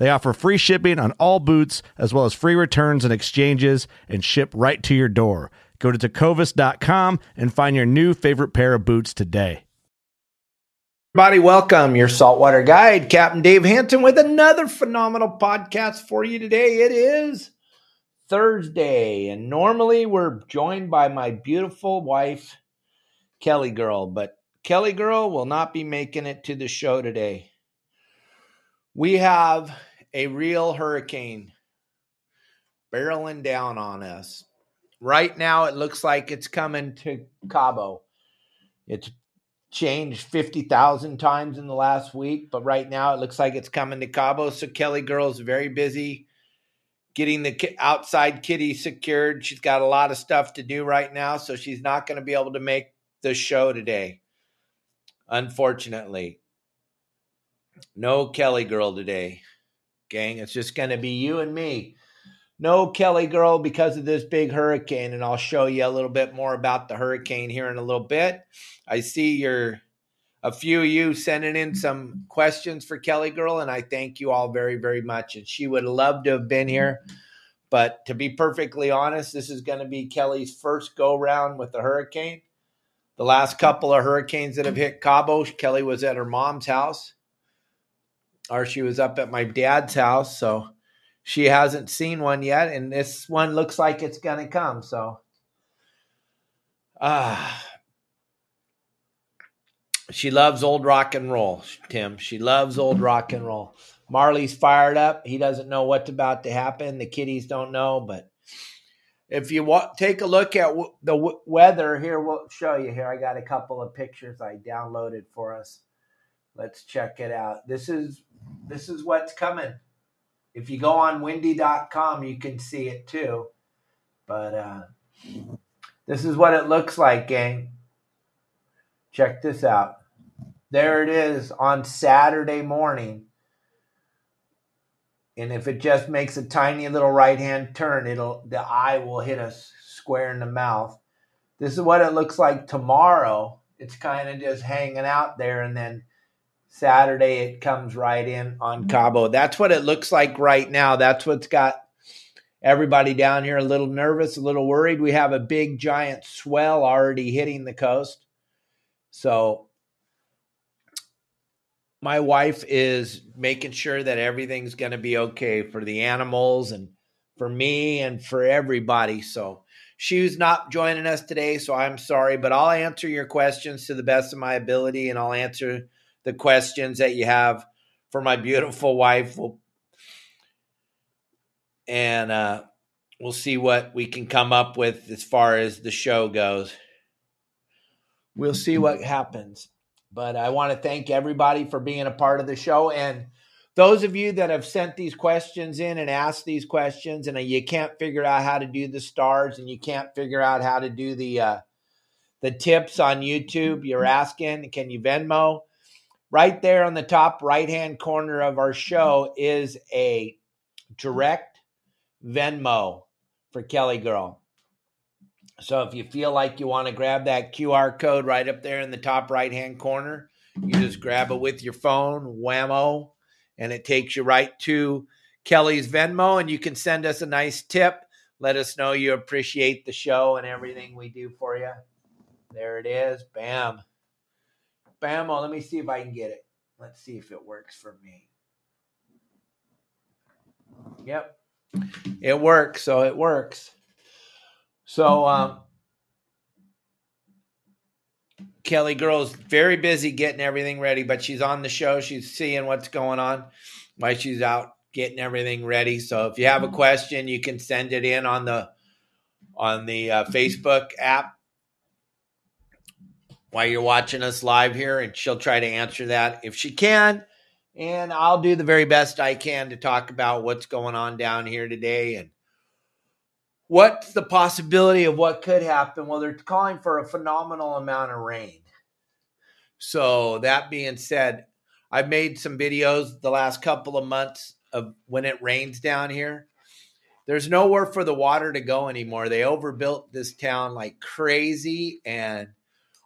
They offer free shipping on all boots, as well as free returns and exchanges, and ship right to your door. Go to Tecovas.com and find your new favorite pair of boots today. Everybody, welcome. Your saltwater guide, Captain Dave Hansen, with another phenomenal podcast for you today. It is Thursday, and normally we're joined by my beautiful wife, Kelly Girl, but Kelly Girl will not be making it to the show today. We have a real hurricane barreling down on us. Right now, it looks like it's coming to Cabo. It's changed 50,000 times in the last week, but right now it looks like it's coming to Cabo. So Kelly Girl's very busy getting the outside kitty secured. She's got a lot of stuff to do right now, so she's not going to be able to make the show today, unfortunately. No Kelly Girl today, gang. It's just going to be you and me. No Kelly Girl because of this big hurricane, and I'll show you a little bit more about the hurricane here in a little bit. I see a few of you sending in some questions for Kelly Girl, and I thank you all very, very much. And she would love to have been here, but to be perfectly honest, this is going to be Kelly's first go-round with the hurricane. The last couple of hurricanes that have hit Cabo, Kelly was at her mom's house, or she was up at my dad's house, so she hasn't seen one yet, and this one looks like it's going to come, so. She loves old rock and roll, Tim. She loves old rock and roll. Marley's fired up. He doesn't know what's about to happen. The kiddies don't know, but if you take a look at the weather here, we'll show you here. I got a couple of pictures I downloaded for us. Let's check it out. This is what's coming. If you go on windy.com, you can see it too. But this is what it looks like, gang. Check this out. There it is on Saturday morning. And if it just makes a tiny little right-hand turn, the eye will hit us square in the mouth. This is what it looks like tomorrow. It's kind of just hanging out there, and then Saturday, it comes right in on Cabo. That's what it looks like right now. That's what's got everybody down here a little nervous, a little worried. We have a big, giant swell already hitting the coast. So my wife is making sure that everything's going to be okay for the animals and for me and for everybody. So she's not joining us today, so I'm sorry. But I'll answer your questions to the best of my ability, and I'll answer the questions that you have for my beautiful wife. And we'll see what we can come up with as far as the show goes. We'll see what happens. But I want to thank everybody for being a part of the show. And those of you that have sent these questions in and asked these questions, and you can't figure out how to do the stars, and you can't figure out how to do the tips on YouTube, you're asking, can you Venmo? Right there on the top right-hand corner of our show is a direct Venmo for Kelly Girl. So if you feel like you want to grab that QR code right up there in the top right-hand corner, you just grab it with your phone, whammo, and it takes you right to Kelly's Venmo, and you can send us a nice tip. Let us know you appreciate the show and everything we do for you. There it is. Bam. Bammo, let me see if I can get it. Let's see if it works for me. Yep, it works. So it works. So Kelly Girl's very busy getting everything ready, but she's on the show. She's seeing what's going on while she's out getting everything ready. So if you have a question, you can send it in on the Facebook app while you're watching us live here, and she'll try to answer that if she can. And I'll do the very best I can to talk about what's going on down here today and what's the possibility of what could happen. Well, they're calling for a phenomenal amount of rain. So that being said, I've made some videos the last couple of months of when it rains down here. There's nowhere for the water to go anymore. They overbuilt this town like crazy, and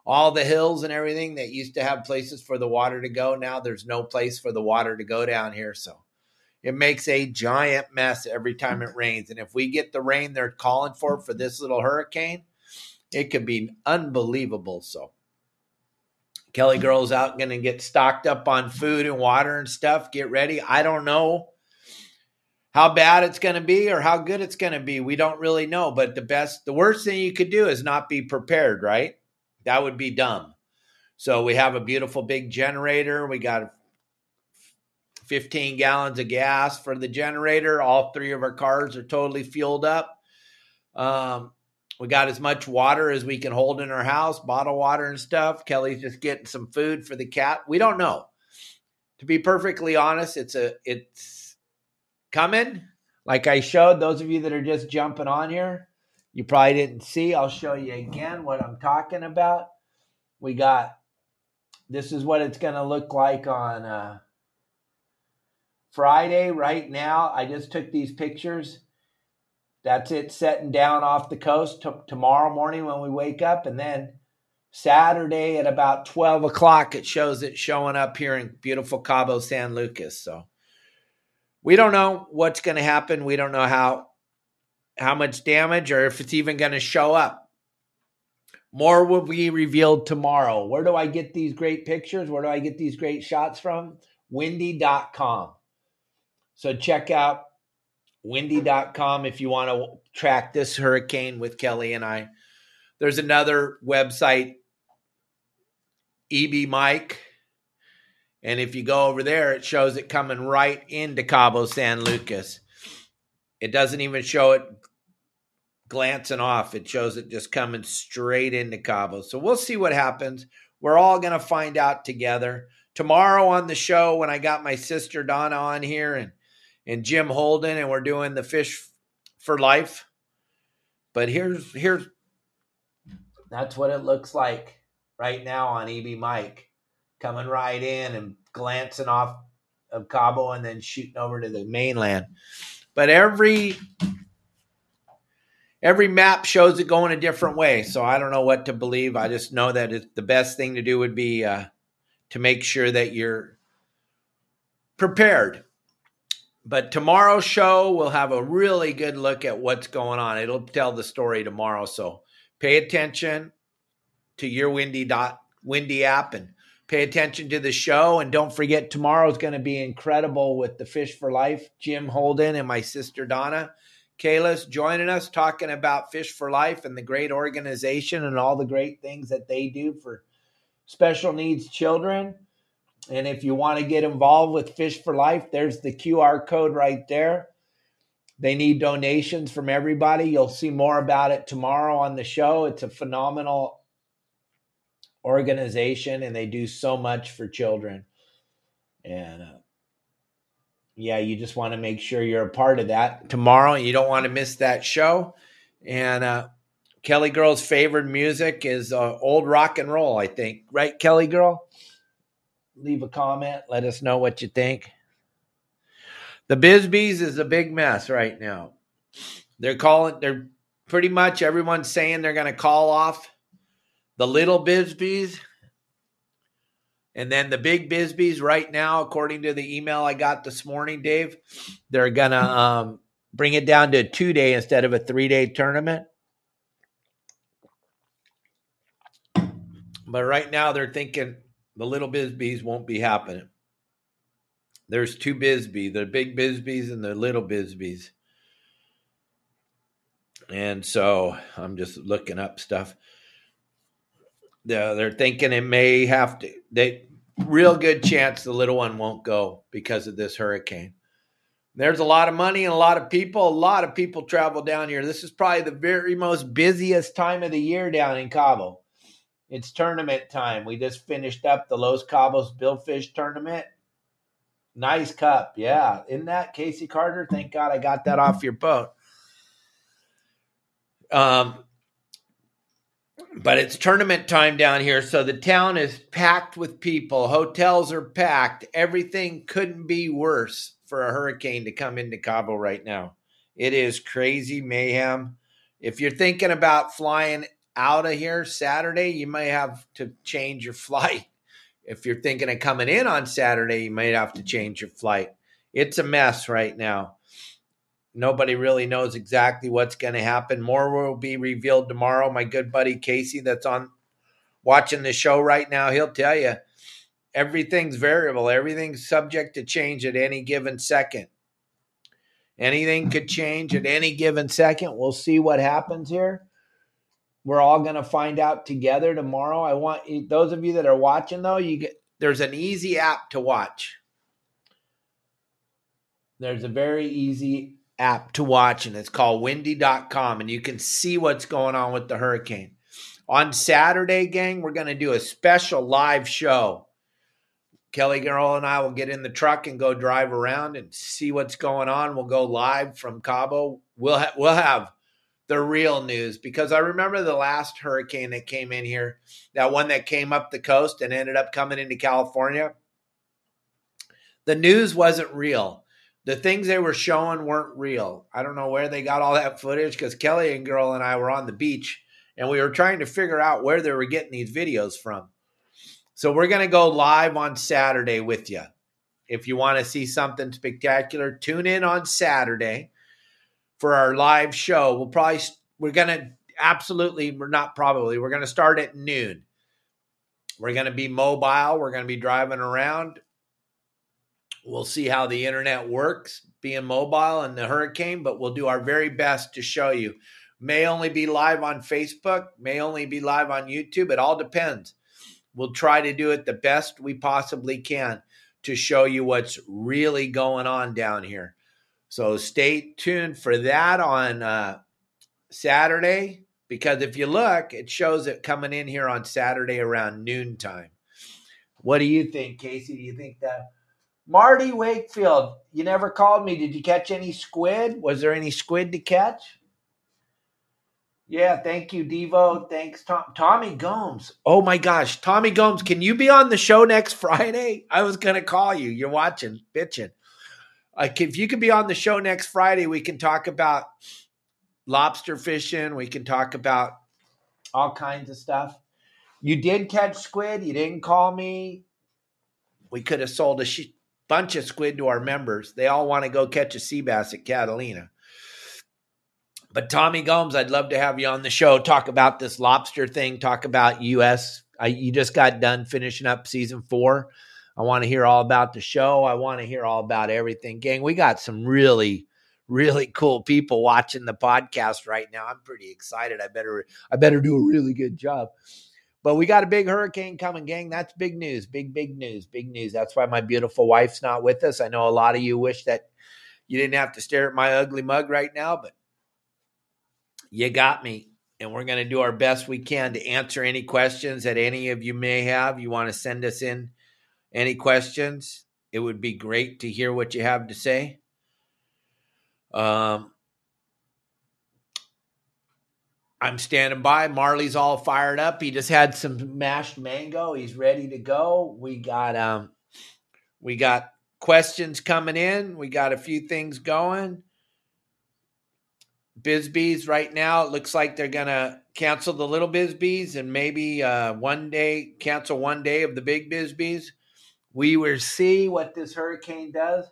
all the hills and everything that used to have places for the water to go, now there's no place for the water to go down here. So it makes a giant mess every time it rains. And if we get the rain they're calling for this little hurricane, it could be unbelievable. So Kelly Girl's out going to get stocked up on food and water and stuff. Get ready. I don't know how bad it's going to be or how good it's going to be. We don't really know. But the worst thing you could do is not be prepared, right? That would be dumb. So we have a beautiful big generator. We got 15 gallons of gas for the generator. All three of our cars are totally fueled up. We got as much water as we can hold in our house, bottled water and stuff. Kelly's just getting some food for the cat. We don't know. To be perfectly honest, it's coming. Like I showed, those of you that are just jumping on here, you probably didn't see. I'll show you again what I'm talking about. This is what it's going to look like on Friday right now. I just took these pictures. That's it setting down off the coast tomorrow morning when we wake up. And then Saturday at about 12 o'clock, it shows it showing up here in beautiful Cabo San Lucas. So we don't know what's going to happen. We don't know how much damage or if it's even going to show up. More will be revealed tomorrow. Where do I get these great pictures? Where do I get these great shots from? Windy.com. So check out windy.com if you want to track this hurricane with Kelly and I. There's another website, EBMike. And if you go over there, it shows it coming right into Cabo San Lucas. It doesn't even show it glancing off. It shows it just coming straight into Cabo. So we'll see what happens. We're all going to find out together. Tomorrow on the show, when I got my sister Donna on here and Jim Holden, and we're doing the Fish for Life. But here's that's what it looks like right now on EBMike. Coming right in and glancing off of Cabo and then shooting over to the mainland. But every map shows it going a different way. So I don't know what to believe. I just know that the best thing to do would be to make sure that you're prepared. But tomorrow's show, we'll have a really good look at what's going on. It'll tell the story tomorrow. So pay attention to your Windy app and pay attention to the show, and don't forget tomorrow's going to be incredible with the Fish for Life. Jim Holden and my sister Donna Kalis joining us, talking about Fish for Life and the great organization and all the great things that they do for special needs children. And if you want to get involved with Fish for Life, there's the QR code right there. They need donations from everybody. You'll see more about it tomorrow on the show. It's a phenomenal organization, and they do so much for children. And you just want to make sure you're a part of that tomorrow. You don't want to miss that show. And Kelly Girl's favorite music is old rock and roll, I think. Right, Kelly Girl? Leave a comment. Let us know what you think. The Bisbee's is a big mess right now. They're pretty much everyone's saying they're going to call off the little Bisbee's, and then the big Bisbee's right now, according to the email I got this morning, Dave, they're going to bring it down to a 2-day instead of a 3-day tournament. But right now they're thinking the little Bisbee's won't be happening. There's two Bisbee, the big Bisbee's and the little Bisbee's. And so I'm just looking up stuff. They're thinking it may have to, real good chance the little one won't go because of this hurricane. There's a lot of money and a lot of people. A lot of people travel down here. This is probably the very most busiest time of the year down in Cabo. It's tournament time. We just finished up the Los Cabos Billfish Tournament. Nice cup. Yeah. Isn't that Casey Carter? Thank God I got that off your boat. But it's tournament time down here. So the town is packed with people. Hotels are packed. Everything couldn't be worse for a hurricane to come into Cabo right now. It is crazy mayhem. If you're thinking about flying out of here Saturday, you may have to change your flight. If you're thinking of coming in on Saturday, you may have to change your flight. It's a mess right now. Nobody really knows exactly what's going to happen. More will be revealed tomorrow. My good buddy Casey that's on watching the show right now, he'll tell you everything's variable. Everything's subject to change at any given second. Anything could change at any given second. We'll see what happens here. We're all going to find out together tomorrow. I want those of you that are watching, though, there's an easy app to watch. There's a very easy app to watch, and it's called windy.com, and you can see what's going on with the hurricane. On Saturday, gang, we're going to do a special live show. Kelly Girl and I will get in the truck and go drive around and see what's going on. We'll go live from Cabo. We'll have the real news, because I remember the last hurricane that came in here, that one that came up the coast and ended up coming into California. The news wasn't real. The things they were showing weren't real. I don't know where they got all that footage, because Kelly and Girl and I were on the beach and we were trying to figure out where they were getting these videos from. So we're going to go live on Saturday with you. If you want to see something spectacular, tune in on Saturday for our live show. We're going to start at noon. We're going to be mobile. We're going to be driving around. We'll see how the internet works, being mobile and the hurricane, but we'll do our very best to show you. May only be live on Facebook, may only be live on YouTube. It all depends. We'll try to do it the best we possibly can to show you what's really going on down here. So stay tuned for that on Saturday, because if you look, it shows it coming in here on Saturday around noontime. What do you think, Casey? Do you think that... Marty Wakefield, you never called me. Did you catch any squid? Was there any squid to catch? Yeah, thank you, Devo. Thanks, Tommy Gomes. Oh, my gosh. Tommy Gomes, can you be on the show next Friday? I was going to call you. You're watching, bitching. If you could be on the show next Friday, we can talk about lobster fishing. We can talk about all kinds of stuff. You did catch squid. You didn't call me. We could have sold a bunch of squid to our members. They all want to go catch a sea bass at Catalina. But Tommy Gomes, I'd love to have you on the show. Talk about this lobster thing. Talk about U.S. You just got done finishing up season 4. I want to hear all about the show. I want to hear all about everything. Gang, we got some really, really cool people watching the podcast right now. I'm pretty excited. I better do a really good job. But we got a big hurricane coming, gang. That's big news, big news, big news. That's why my beautiful wife's not with us. I know a lot of you wish that you didn't have to stare at my ugly mug right now, but you got me. And we're going to do our best we can to answer any questions that any of you may have. You want to send us in any questions? It would be great to hear what you have to say. I'm standing by. Marley's all fired up. He just had some mashed mango. He's ready to go. We got questions coming in. We got a few things going. Bisbee's right now, it looks like they're going to cancel the little Bisbee's and maybe cancel one day of the big Bisbee's. We will see what this hurricane does.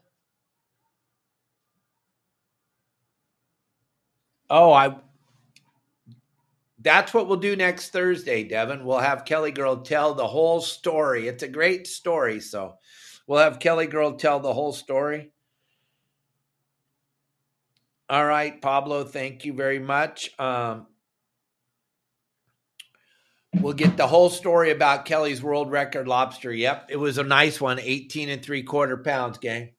That's what we'll do next Thursday, Devin. We'll have Kelly Girl tell the whole story. It's a great story, so we'll have Kelly Girl tell the whole story. All right, Pablo, thank you very much. We'll get the whole story about Kelly's world record lobster. Yep, it was a nice one, 18¾ pounds, gang.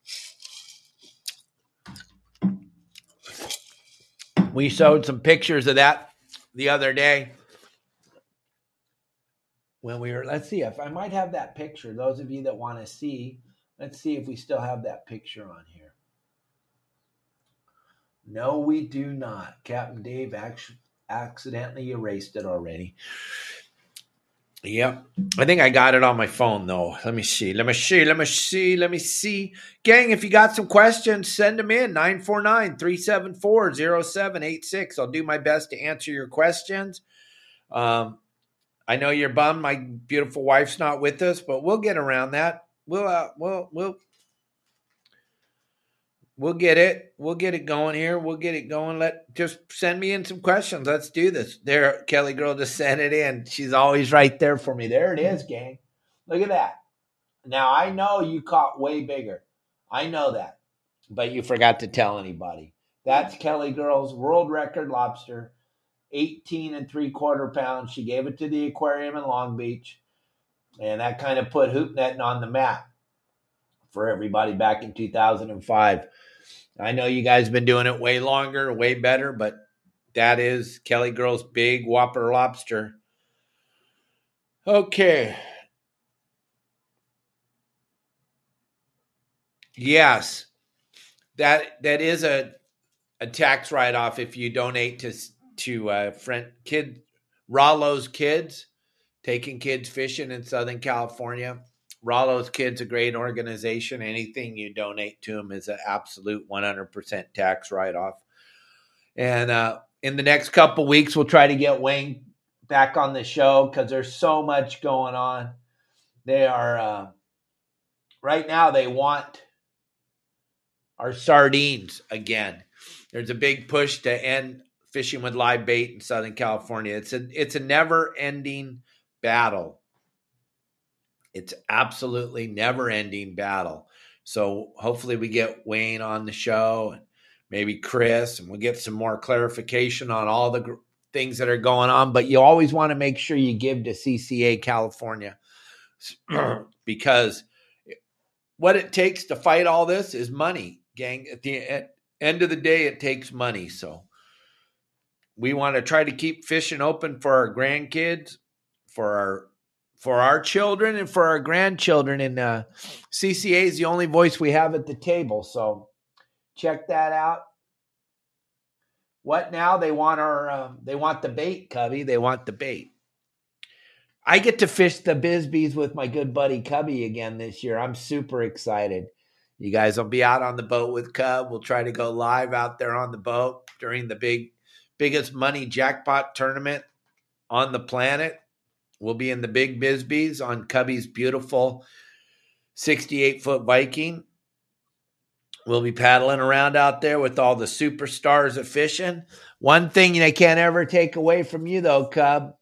We showed some pictures of that the other day when we were, let's see if I might have that picture. Those of you that want to see, let's see if we still have that picture on here. No, we do not. Captain Dave accidentally erased it already. Yep. I think I got it on my phone, though. Let me see. Gang, if you got some questions, send them in. 949-374-0786. I'll do my best to answer your questions. I know you're bummed my beautiful wife's not with us, but we'll get around that. We'll get it. We'll get it going here. We'll get it going. Just send me in some questions. Let's do this. There, Kelly Girl just sent it in. She's always right there for me. There it is, gang. Look at that. Now, I know you caught way bigger. I know that. But you forgot to tell anybody. That's Kelly Girl's world record lobster, 18¾ pounds. She gave it to the aquarium in Long Beach. And that kind of put hoop netting on the map for everybody back in 2005. I know you guys have been doing it way longer, way better, but that is Kelly Girl's big whopper lobster. Okay. Yes, that is a tax write-off if you donate to friend kid Rollo's Kids, taking kids fishing in Southern California. Rollo's Kids, a great organization. Anything you donate to them is an absolute 100% tax write-off. And in the next couple weeks, we'll try to get Wayne back on the show because there's so much going on. They are, right now, they want our sardines again. There's a big push to end fishing with live bait in Southern California. It's a never-ending battle. It's absolutely never-ending battle. So hopefully we get Wayne on the show, and maybe Chris, and we'll get some more clarification on all the things that are going on. But you always want to make sure you give to CCA California because what it takes to fight all this is money, gang. At the end of the day, it takes money. So we want to try to keep fishing open for our grandkids, for our children and for our grandchildren. And CCA is the only voice we have at the table. So check that out. What now? They want they want the bait, Cubby. They want the bait. I get to fish the Bisbee's with my good buddy Cubby again this year. I'm super excited. You guys will be out on the boat with Cub. We'll try to go live out there on the boat during the biggest money jackpot tournament on the planet. We'll be in the big Bisbee's on Cubby's beautiful 68-foot Viking. We'll be paddling around out there with all the superstars of fishing. One thing they can't ever take away from you, though, Cub,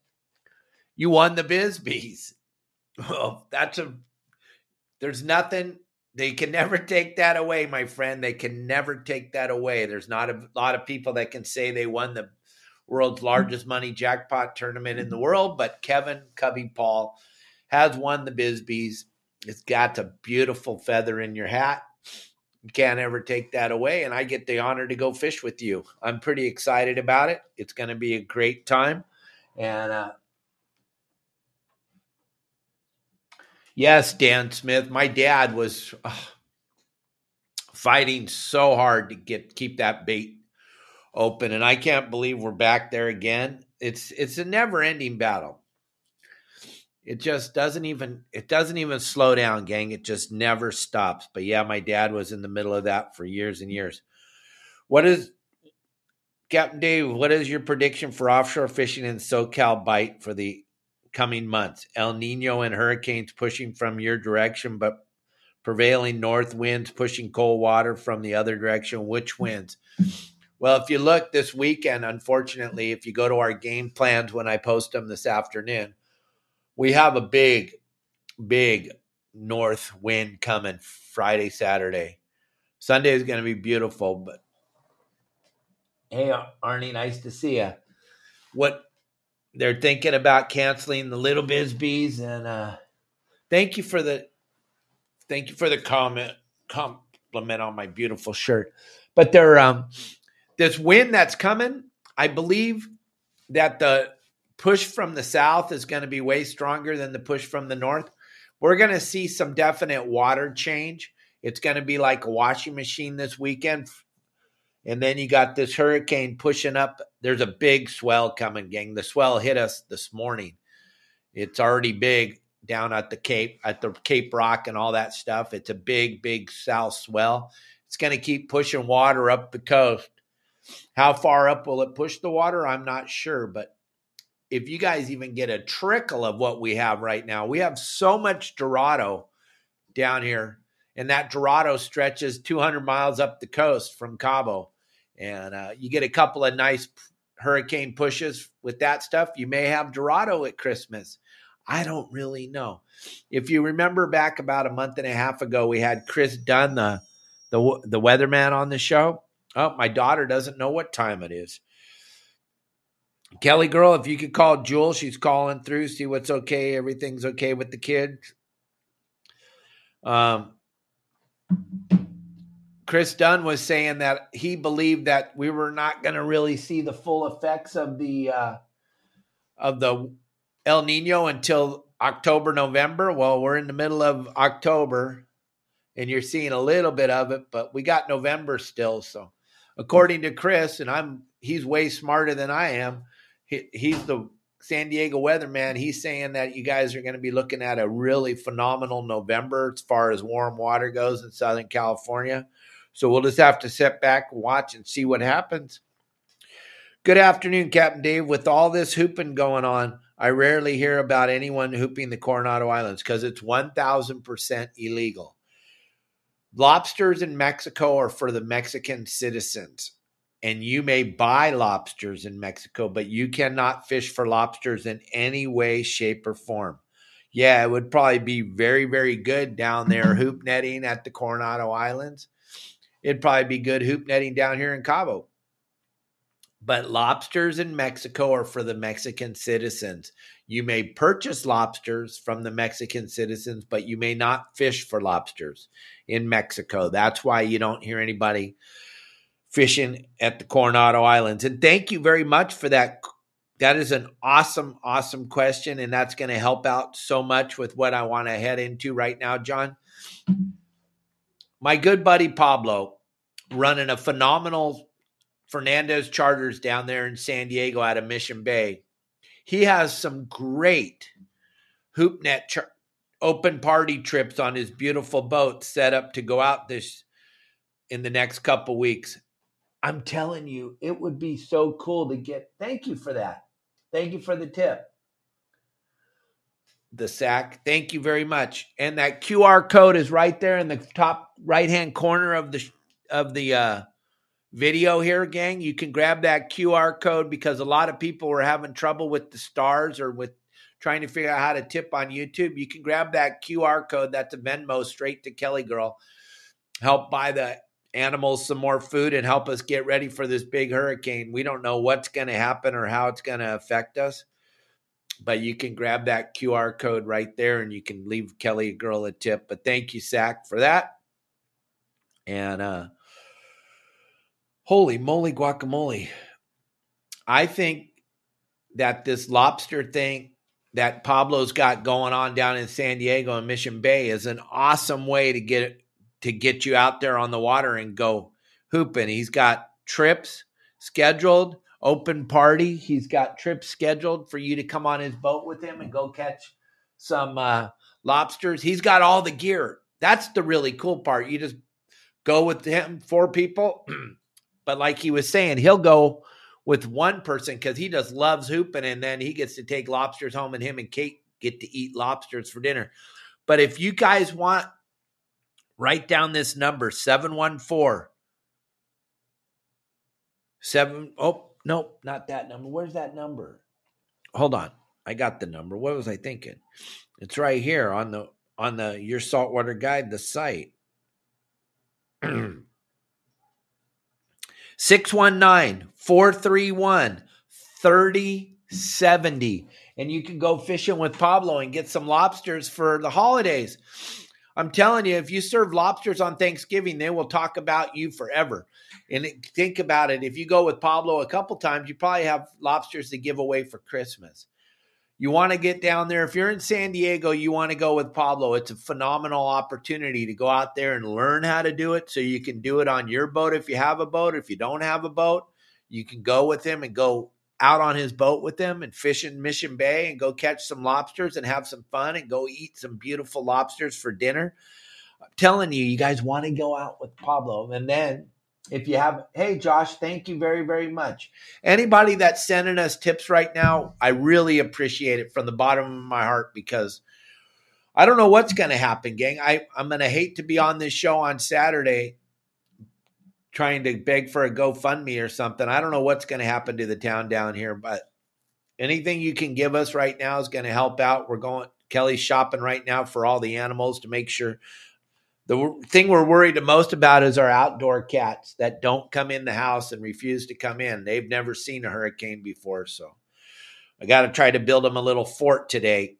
you won the Bisbee's. Well, there's nothing. They can never take that away, my friend. They can never take that away. There's not a lot of people that can say they won the world's largest money jackpot tournament in the world, but Kevin Cubby Paul has won the Bisbee's. It's got a beautiful feather in your hat. You can't ever take that away, and I get the honor to go fish with you. I'm pretty excited about it. It's going to be a great time. And yes, Dan Smith, my dad was fighting so hard to keep that bait open, and I can't believe we're back there again. It's a never-ending battle. It doesn't even slow down, gang. It just never stops. But yeah, my dad was in the middle of that for years and years. Captain Dave, what is your prediction for offshore fishing in SoCal Bight for the coming months? El Nino and hurricanes pushing from your direction, but prevailing north winds pushing cold water from the other direction. Which winds? Well, if you look this weekend, unfortunately, if you go to our game plans when I post them this afternoon, we have a big, big north wind coming Friday, Saturday. Sunday is going to be beautiful, but hey, Arnie, nice to see you. What they're thinking about canceling the Little Bisbee's, and thank you for the compliment on my beautiful shirt. But they're this wind that's coming, I believe that the push from the south is going to be way stronger than the push from the north. We're going to see some definite water change. It's going to be like a washing machine this weekend. And then you got this hurricane pushing up. There's a big swell coming, gang. The swell hit us this morning. It's already big down at the Cape Rock and all that stuff. It's a big, big south swell. It's going to keep pushing water up the coast. How far up will it push the water? I'm not sure, but if you guys even get a trickle of what we have right now, we have so much Dorado down here, and that Dorado stretches 200 miles up the coast from Cabo, and you get a couple of nice hurricane pushes with that stuff. You may have Dorado at Christmas. I don't really know. If you remember back about a month and a half ago, we had Chris Dunn, the weatherman, on the show. Oh, my daughter doesn't know what time it is. Kelly Girl, if you could call Jewel, she's calling through, see what's okay, everything's okay with the kids. Chris Dunn was saying that he believed that we were not going to really see the full effects of the El Nino until October, November. Well, we're in the middle of October, and you're seeing a little bit of it, but we got November still. So according to Chris, and he's way smarter than I am, he's the San Diego weatherman. He's saying that you guys are going to be looking at a really phenomenal November as far as warm water goes in Southern California. So we'll just have to sit back, watch, and see what happens. Good afternoon, Captain Dave. With all this hooping going on, I rarely hear about anyone hooping the Coronado Islands because it's 1,000% illegal. Lobsters in Mexico are for the Mexican citizens. And you may buy lobsters in Mexico, but you cannot fish for lobsters in any way, shape, or form. Yeah, it would probably be very, very good down there hoop netting at the Coronado Islands. It'd probably be good hoop netting down here in Cabo. But lobsters in Mexico are for the Mexican citizens. You may purchase lobsters from the Mexican citizens, but you may not fish for lobsters in Mexico. That's why you don't hear anybody fishing at the Coronado Islands. And thank you very much for that. That is an awesome, awesome question, and that's going to help out so much with what I want to head into right now, John. My good buddy Pablo, running a phenomenal Fernandez Charters down there in San Diego out of Mission Bay. He has some great hoopnet open party trips on his beautiful boat set up to go out in the next couple weeks. I'm telling you, it would be so cool to get. Thank you for that. Thank you for the tip. The sack. Thank you very much. And that QR code is right there in the top right-hand corner of the video here, gang. You can grab that QR code because a lot of people were having trouble with the stars or with trying to figure out how to tip on YouTube. You can grab that QR code. That's a Venmo straight to Kelly Girl. Help buy the animals some more food and help us get ready for this big hurricane. We don't know what's going to happen or how it's going to affect us, but you can grab that QR code right there and you can leave Kelly Girl a tip. But thank you, Sack, for that. And holy moly guacamole. I think that this lobster thing that Pablo's got going on down in San Diego and Mission Bay is an awesome way to get you out there on the water and go hooping. He's got trips scheduled, open party. He's got trips scheduled for you to come on his boat with him and go catch some lobsters. He's got all the gear. That's the really cool part. You just go with him, 4 people. But like he was saying, he'll go with 1 person because he just loves hooping, and then he gets to take lobsters home, and him and Kate get to eat lobsters for dinner. But if you guys want, write down this number, 714-7. Oh, no, not that number. Where's that number? Hold on. I got the number. What was I thinking? It's right here on the Your Saltwater Guide, the site. 619-431-3070. And you can go fishing with Pablo and get some lobsters for the holidays. I'm telling you, if you serve lobsters on Thanksgiving, they will talk about you forever. And think about it. If you go with Pablo a couple times, you probably have lobsters to give away for Christmas. You want to get down there. If you're in San Diego, you want to go with Pablo. It's a phenomenal opportunity to go out there and learn how to do it so you can do it on your boat if you have a boat. If you don't have a boat, you can go with him and go out on his boat with him and fish in Mission Bay and go catch some lobsters and have some fun and go eat some beautiful lobsters for dinner. I'm telling you, you guys want to go out with Pablo. And then if you have, hey, Josh, thank you very, very much. Anybody that's sending us tips right now, I really appreciate it from the bottom of my heart because I don't know what's going to happen, gang. I'm going to hate to be on this show on Saturday trying to beg for a GoFundMe or something. I don't know what's going to happen to the town down here, but anything you can give us right now is going to help out. Kelly's shopping right now for all the animals to make sure. The thing we're worried the most about is our outdoor cats that don't come in the house and refuse to come in. They've never seen a hurricane before, so I got to try to build them a little fort today.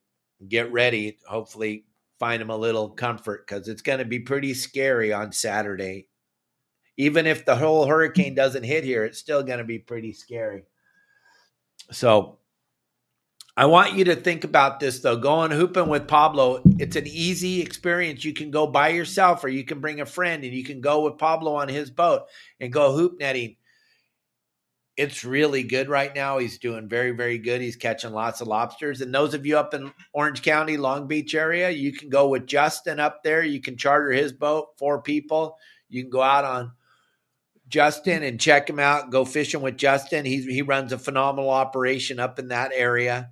Get ready. Hopefully find them a little comfort because it's going to be pretty scary on Saturday. Even if the whole hurricane doesn't hit here, it's still going to be pretty scary. So I want you to think about this, though. Going hooping with Pablo, it's an easy experience. You can go by yourself or you can bring a friend and you can go with Pablo on his boat and go hoop netting. It's really good right now. He's doing very, very good. He's catching lots of lobsters. And those of you up in Orange County, Long Beach area, you can go with Justin up there. You can charter his boat, 4 people. You can go out on Justin and check him out. Go fishing with Justin. He runs a phenomenal operation up in that area.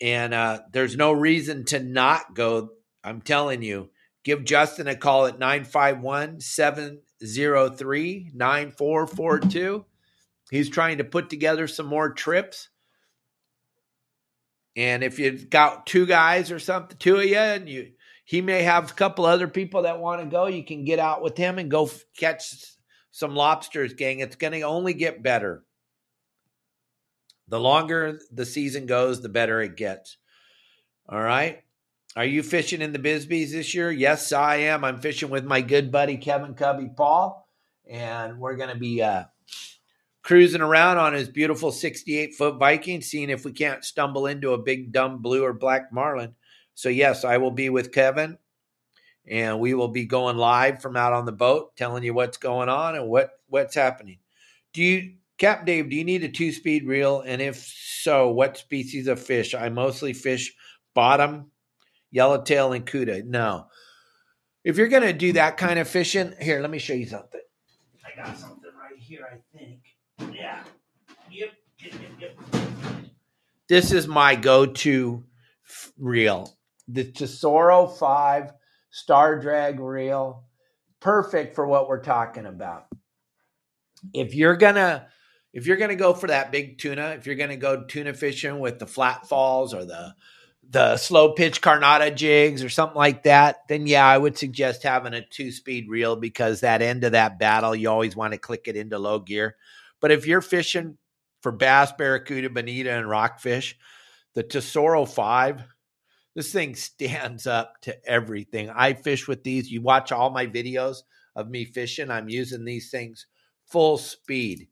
And there's no reason to not go. I'm telling you, give Justin a call at 951-703-9442. He's trying to put together some more trips. And if you've got 2 guys or something, 2 of you, and he may have a couple other people that want to go, you can get out with him and go catch some lobsters, gang. It's going to only get better. The longer the season goes, the better it gets. All right. Are you fishing in the Bisbee's this year? Yes, I am. I'm fishing with my good buddy, Kevin Cubby Paul. And we're going to be cruising around on his beautiful 68-foot Viking, seeing if we can't stumble into a big, dumb blue or black marlin. So, yes, I will be with Kevin. And we will be going live from out on the boat, telling you what's going on and what's happening. Cap Dave, do you need a 2-speed reel? And if so, what species of fish? I mostly fish bottom, yellowtail, and cuda. No. If you're going to do that kind of fishing, here, let me show you something. I got something right here, I think. Yeah. Yep. This is my go-to reel. The Tesoro 5. Star drag reel, perfect for what we're talking about. If you're gonna go for that big tuna, if you're gonna go tuna fishing with the flat falls or the slow pitch Coronado jigs or something like that, then yeah, I would suggest having a 2-speed reel because that end of that battle, you always want to click it into low gear. But if you're fishing for bass, barracuda, bonita, and rockfish, the Tesoro 5. This thing stands up to everything. I fish with these. You watch all my videos of me fishing. I'm using these things full speed.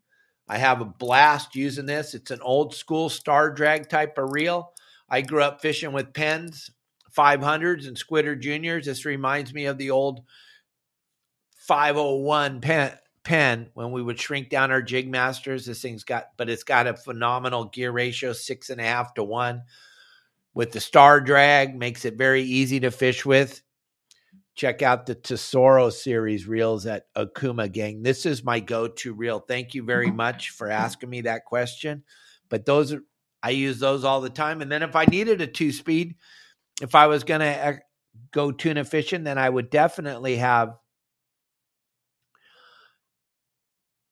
I have a blast using this. It's an old school star drag type of reel. I grew up fishing with Pens, 500s, and Squidder Juniors. This reminds me of the old 501 pen when we would shrink down our jig masters. This thing's but it's got a phenomenal gear ratio, 6.5 to 1. With the star drag, makes it very easy to fish with. Check out the Tesoro series reels at Okuma, gang. This is my go-to reel. Thank you very much for asking me that question. But I use those all the time. And then if I needed a 2-speed, if I was going to go tuna fishing, then I would definitely have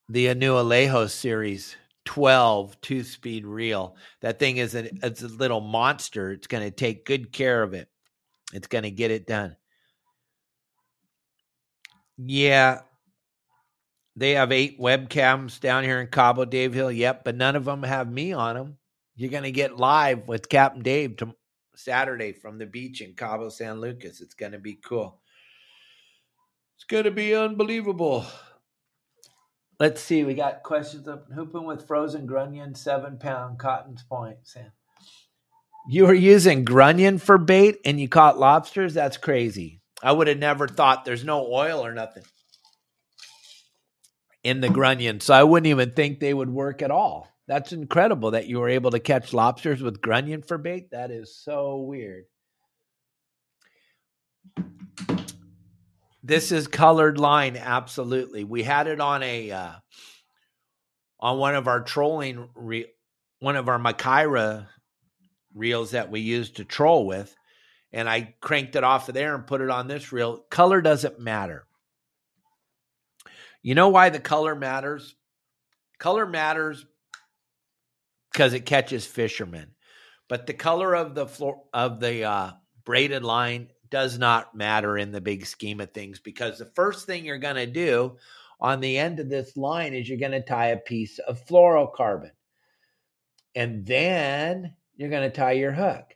the Anualejo series 12 2-speed reel. That thing is it's a little monster. It's going to take good care of it. It's going to get it done. Yeah, They have 8 webcams down here in Cabo Davehill. Yep, but none of them have me on them. You're going to get live with Captain Dave Saturday from the beach in Cabo San Lucas. It's going to be cool. It's going to be unbelievable. Let's see. We got questions of hooping with frozen grunion, 7-pound Cotton's Point. Sam, you were using grunion for bait and you caught lobsters? That's crazy. I would have never thought. There's no oil or nothing in the grunion, so I wouldn't even think they would work at all. That's incredible that you were able to catch lobsters with grunion for bait. That is so weird. This is colored line, absolutely. We had it on a on one of our trolling one of our Makaira reels that we used to troll with, and I cranked it off of there and put it on this reel. Color doesn't matter. You know why the color matters? Color matters because it catches fishermen, but the color of the floor of the braided line does not matter in the big scheme of things, because the first thing you're going to do on the end of this line is you're going to tie a piece of fluorocarbon, and then you're going to tie your hook.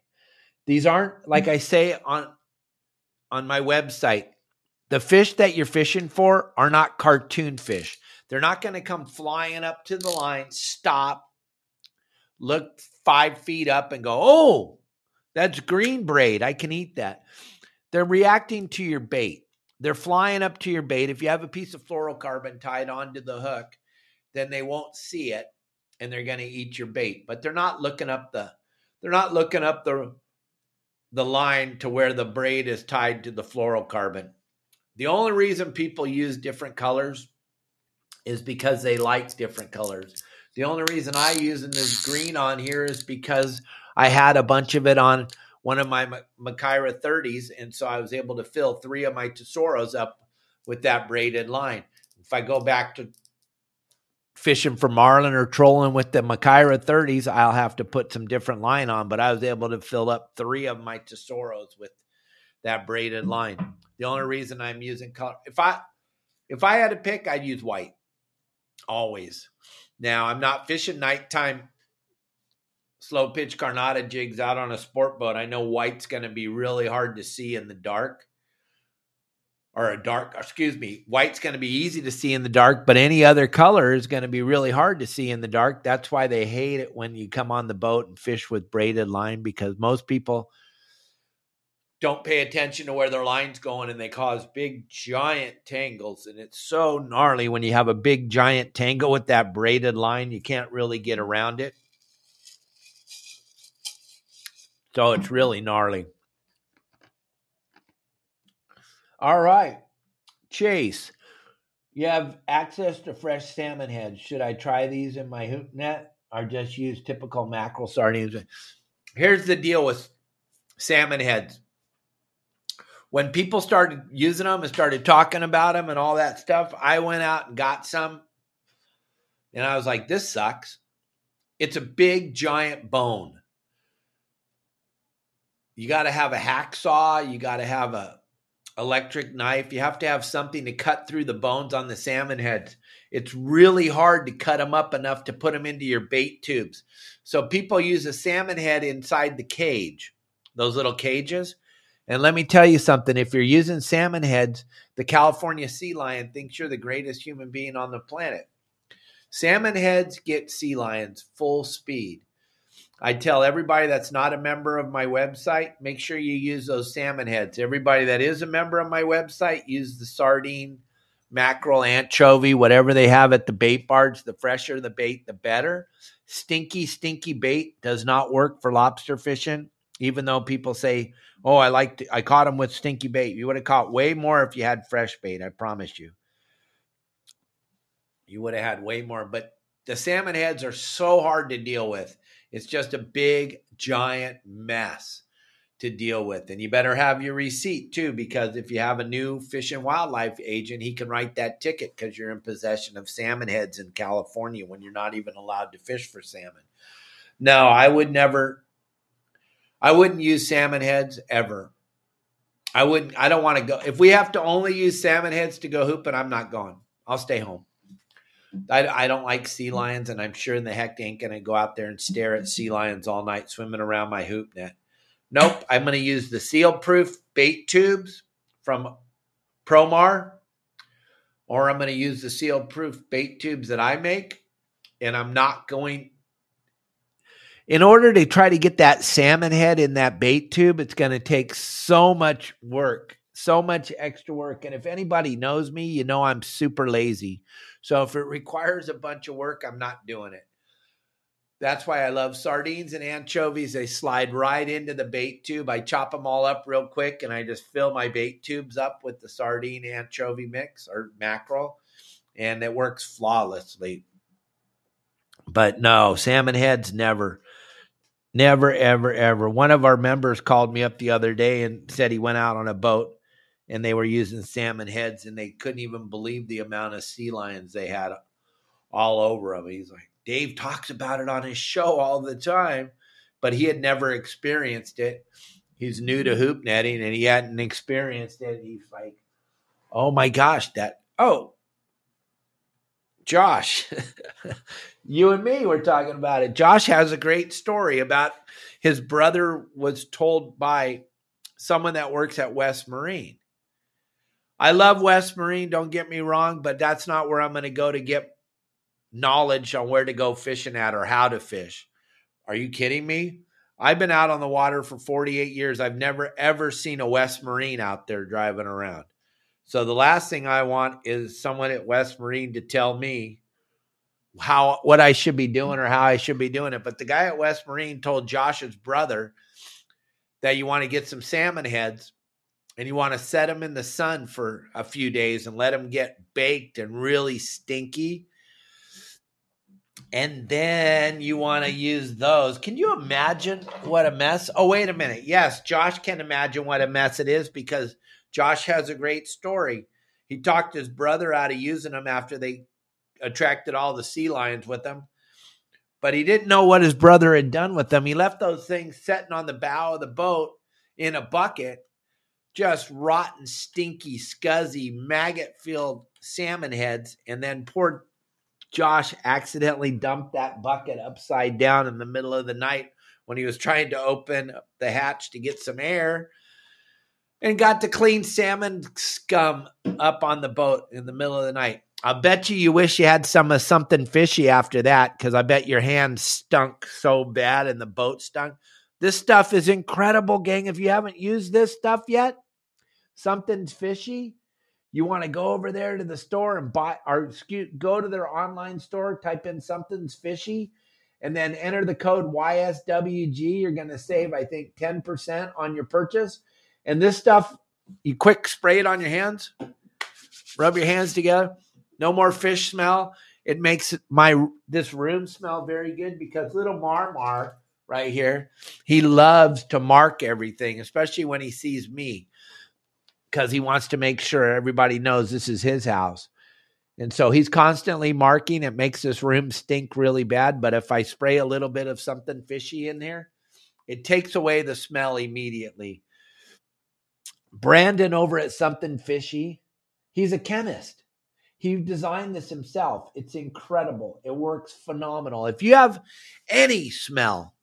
These aren't, like I say on my website, the fish that you're fishing for are not cartoon fish. They're not going to come flying up to the line, stop, look 5 feet up and go, oh, that's green braid, I can eat that. They're reacting to your bait. They're flying up to your bait. If you have a piece of fluorocarbon tied onto the hook, then they won't see it and they're going to eat your bait. But they're not looking up the line to where the braid is tied to the fluorocarbon. The only reason people use different colors is because they like different colors. The only reason I using this green on here is because I had a bunch of it on one of my Makaira 30s, and so I was able to fill 3 of my Tesoros up with that braided line. If I go back to fishing for marlin or trolling with the Makaira 30s, I'll have to put some different line on, but I was able to fill up 3 of my Tesoros with that braided line. The only reason I'm using color, if I had to pick, I'd use white always. Now, I'm not fishing nighttime slow pitch Carnata jigs out on a sport boat. I know white's going to be really hard to see in the dark. White's going to be easy to see in the dark, but any other color is going to be really hard to see in the dark. That's why they hate it when you come on the boat and fish with braided line, because most people don't pay attention to where their line's going, and they cause big, giant tangles. And it's so gnarly when you have a big, giant tangle with that braided line. You can't really get around it. So it's really gnarly. All right. Chase, you have access to fresh salmon heads. Should I try these in my hoop net or just use typical mackerel sardines? Here's the deal with salmon heads. When people started using them and started talking about them and all that stuff, I went out and got some, and I was like, this sucks. It's a big, giant bone. You got to have a hacksaw. You got to have a electric knife. You have to have something to cut through the bones on the salmon heads. It's really hard to cut them up enough to put them into your bait tubes. So people use a salmon head inside the cage, those little cages. And let me tell you something. If you're using salmon heads, the California sea lion thinks you're the greatest human being on the planet. Salmon heads get sea lions full speed. I tell everybody that's not a member of my website, make sure you use those salmon heads. Everybody that is a member of my website, use the sardine, mackerel, anchovy, whatever they have at the bait barge. The fresher the bait, the better. Stinky, stinky bait does not work for lobster fishing. Even though people say, oh, I caught them with stinky bait. You would have caught way more if you had fresh bait, I promise you. You would have had way more. But the salmon heads are so hard to deal with. It's just a big, giant mess to deal with. And you better have your receipt, too, because if you have a new Fish and Wildlife agent, he can write that ticket because you're in possession of salmon heads in California when you're not even allowed to fish for salmon. No, I wouldn't use salmon heads ever. I don't want to go. If we have to only use salmon heads to go hooping, I'm not going. I'll stay home. I don't like sea lions, and I'm sure in the heck ain't going to go out there and stare at sea lions all night swimming around my hoop net. Nope, I'm going to use the seal-proof bait tubes from Promar, or I'm going to use the seal-proof bait tubes that I make, and I'm not going – in order to try to get that salmon head in that bait tube, it's going to take so much work, so much extra work. And if anybody knows me, you know I'm super lazy. So if it requires a bunch of work, I'm not doing it. That's why I love sardines and anchovies. They slide right into the bait tube. I chop them all up real quick, and I just fill my bait tubes up with the sardine anchovy mix or mackerel, and it works flawlessly. But no, salmon heads never, never, ever, ever. One of our members called me up the other day and said he went out on a boat, and they were using salmon heads, and they couldn't even believe the amount of sea lions they had all over them. He's like, Dave talks about it on his show all the time, but he had never experienced it. He's new to hoop netting, and he hadn't experienced it. He's like, oh, my gosh, Josh, you and me were talking about it. Josh has a great story about his brother was told by someone that works at West Marine. I love West Marine, don't get me wrong, but that's not where I'm going to go to get knowledge on where to go fishing at or how to fish. Are you kidding me? I've been out on the water for 48 years. I've never, ever seen a West Marine out there driving around. So the last thing I want is someone at West Marine to tell me what I should be doing or how I should be doing it. But the guy at West Marine told Josh's brother that you want to get some salmon heads and you want to set them in the sun for a few days and let them get baked and really stinky. And then you want to use those. Can you imagine what a mess? Oh, wait a minute. Yes, Josh can imagine what a mess it is because Josh has a great story. He talked his brother out of using them after they attracted all the sea lions with them. But he didn't know what his brother had done with them. He left those things sitting on the bow of the boat in a bucket, just rotten, stinky, scuzzy, maggot-filled salmon heads, and then poured Josh accidentally dumped that bucket upside down in the middle of the night when he was trying to open the hatch to get some air and got the clean salmon scum up on the boat in the middle of the night. I bet you wish you had some of something fishy after that because I bet your hand stunk so bad and the boat stunk. This stuff is incredible, gang. If you haven't used this stuff yet, something's fishy. You want to go over there to the store and go to their online store, type in something's fishy, and then enter the code YSWG. You're going to save, I think, 10% on your purchase. And this stuff, you quick spray it on your hands, rub your hands together. No more fish smell. It makes this room smell very good because little Marmar right here, he loves to mark everything, especially when he sees me, because he wants to make sure everybody knows this is his house. And so he's constantly marking. It makes this room stink really bad. But if I spray a little bit of something fishy in here, it takes away the smell immediately. Brandon over at Something Fishy, he's a chemist. He designed this himself. It's incredible. It works phenomenal. If you have any smell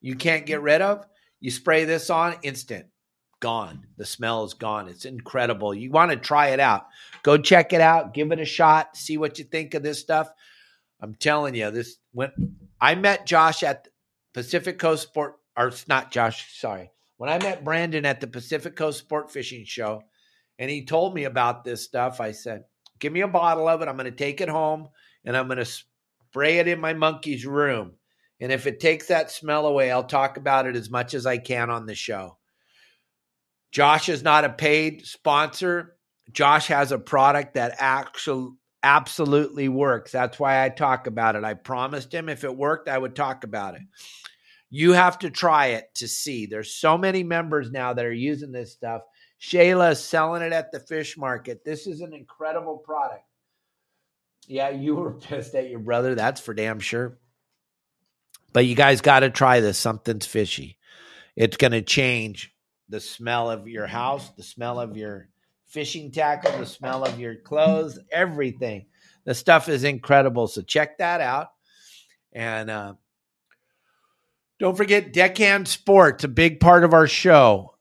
you can't get rid of, you spray this on, instant. Gone. The smell is gone. It's incredible. You want to try it out. Go check it out. Give it a shot. See what you think of this stuff. I'm telling you, I met Josh at the Pacific Coast Sport, or it's not Josh, sorry. When I met Brandon at the Pacific Coast Sport Fishing Show, and he told me about this stuff, I said, give me a bottle of it. I'm going to take it home, and I'm going to spray it in my monkey's room. And if it takes that smell away, I'll talk about it as much as I can on the show. Josh is not a paid sponsor. Josh has a product that absolutely works. That's why I talk about it. I promised him if it worked, I would talk about it. You have to try it to see. There's so many members now that are using this stuff. Shayla is selling it at the fish market. This is an incredible product. Yeah, you were pissed at your brother. That's for damn sure. But you guys got to try this. Something's fishy. It's going to change the smell of your house, the smell of your fishing tackle, the smell of your clothes, everything. The stuff is incredible. So check that out. And don't forget Deckhand Sports, a big part of our show.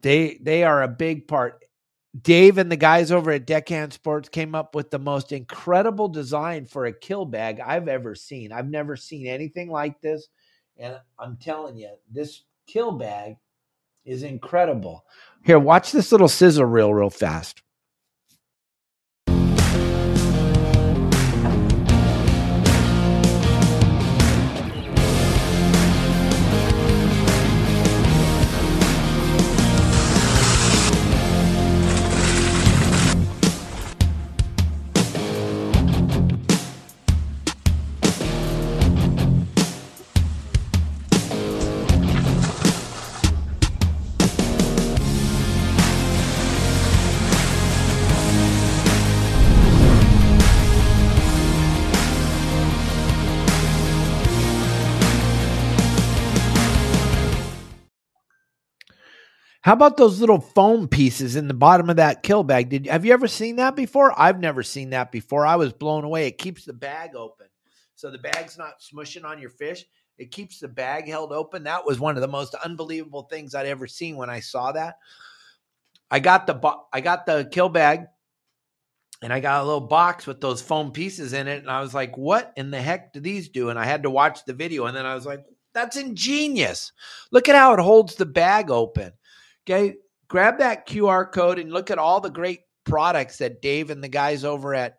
They are a big part. Dave and the guys over at Deckhand Sports came up with the most incredible design for a kill bag I've ever seen. I've never seen anything like this. And I'm telling you, this kill bag is incredible. Here, watch this little sizzle reel real fast. How about those little foam pieces in the bottom of that kill bag? Have you ever seen that before? I've never seen that before. I was blown away. It keeps the bag open. So the bag's not smushing on your fish. It keeps the bag held open. That was one of the most unbelievable things I'd ever seen when I saw that. I got the kill bag, and I got a little box with those foam pieces in it, and I was like, what in the heck do these do? And I had to watch the video, and then I was like, that's ingenious. Look at how it holds the bag open. Okay, grab that QR code and look at all the great products that Dave and the guys over at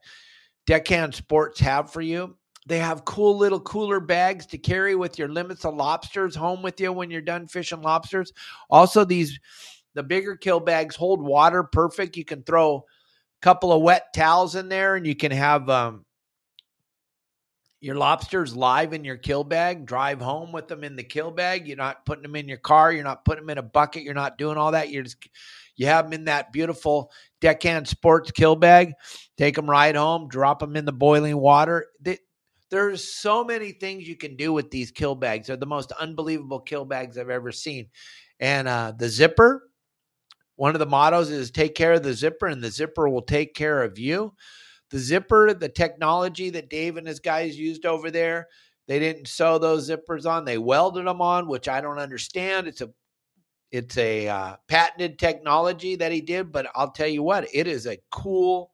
Deckhand Sports have for you. They have cool little cooler bags to carry with your limits of lobsters home with you when you're done fishing lobsters. Also, the bigger kill bags hold water perfect. You can throw a couple of wet towels in there, and you can have your lobsters live in your kill bag, drive home with them in the kill bag. You're not putting them in your car. You're not putting them in a bucket. You're not doing all that. You have them in that beautiful Deckhand Sports kill bag. Take them right home, drop them in the boiling water. There's so many things you can do with these kill bags. They're the most unbelievable kill bags I've ever seen. And the zipper, one of the mottos is take care of the zipper, and the zipper will take care of you. The zipper, the technology that Dave and his guys used over there, they didn't sew those zippers on. They welded them on, which I don't understand. It's a patented technology that he did, but I'll tell you what, it is a cool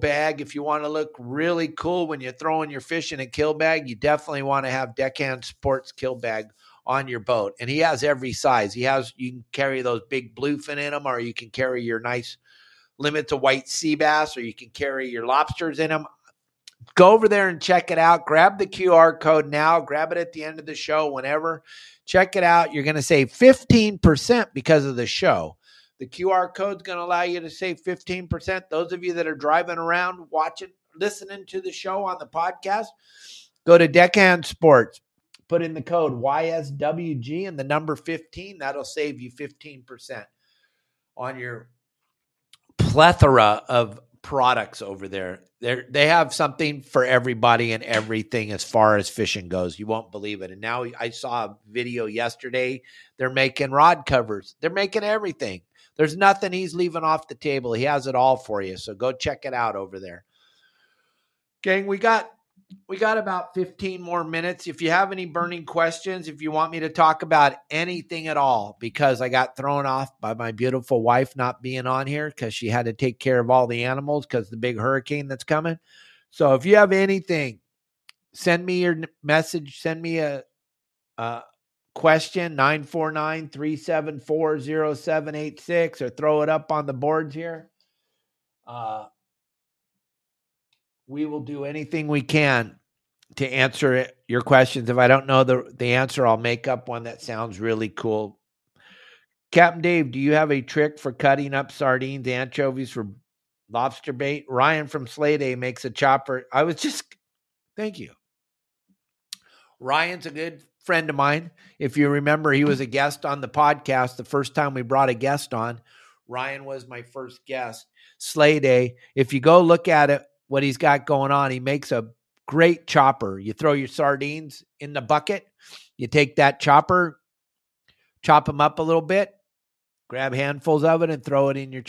bag. If you want to look really cool when you're throwing your fish in a kill bag, you definitely want to have Deckhand Sports kill bag on your boat. And he has every size. You can carry those big bluefin in them, or you can carry your nice limit to white sea bass, or you can carry your lobsters in them. Go over there and check it out. Grab the QR code now. Grab it at the end of the show, whenever. Check it out. You're going to save 15% because of the show. The QR code's going to allow you to save 15%. Those of you that are driving around, watching, listening to the show on the podcast, go to Deckhand Sports. Put in the code YSWG and the number 15. That'll save you 15% on your plethora of products over there. They have something for everybody and everything as far as fishing goes. You won't believe it. And now I saw a video yesterday. They're making rod covers. They're making everything. There's nothing he's leaving off the table. He has it all for you. So go check it out over there. Gang, we got about 15 more minutes. If you have any burning questions, if you want me to talk about anything at all, because I got thrown off by my beautiful wife not being on here because she had to take care of all the animals because the big hurricane that's coming. So if you have anything, send me your message. Send me a question, 949-374-0786, or throw it up on the boards here. We will do anything we can to answer your questions. If I don't know the answer, I'll make up one that sounds really cool. Captain Dave, do you have a trick for cutting up sardines, anchovies for lobster bait? Ryan from Slay Day makes a chopper. Thank you. Ryan's a good friend of mine. If you remember, he was a guest on the podcast the first time we brought a guest on. Ryan was my first guest. Slay Day, if you go look at it, what he's got going on, he makes a great chopper. You throw your sardines in the bucket. You take that chopper, chop them up a little bit, grab handfuls of it, and throw it in your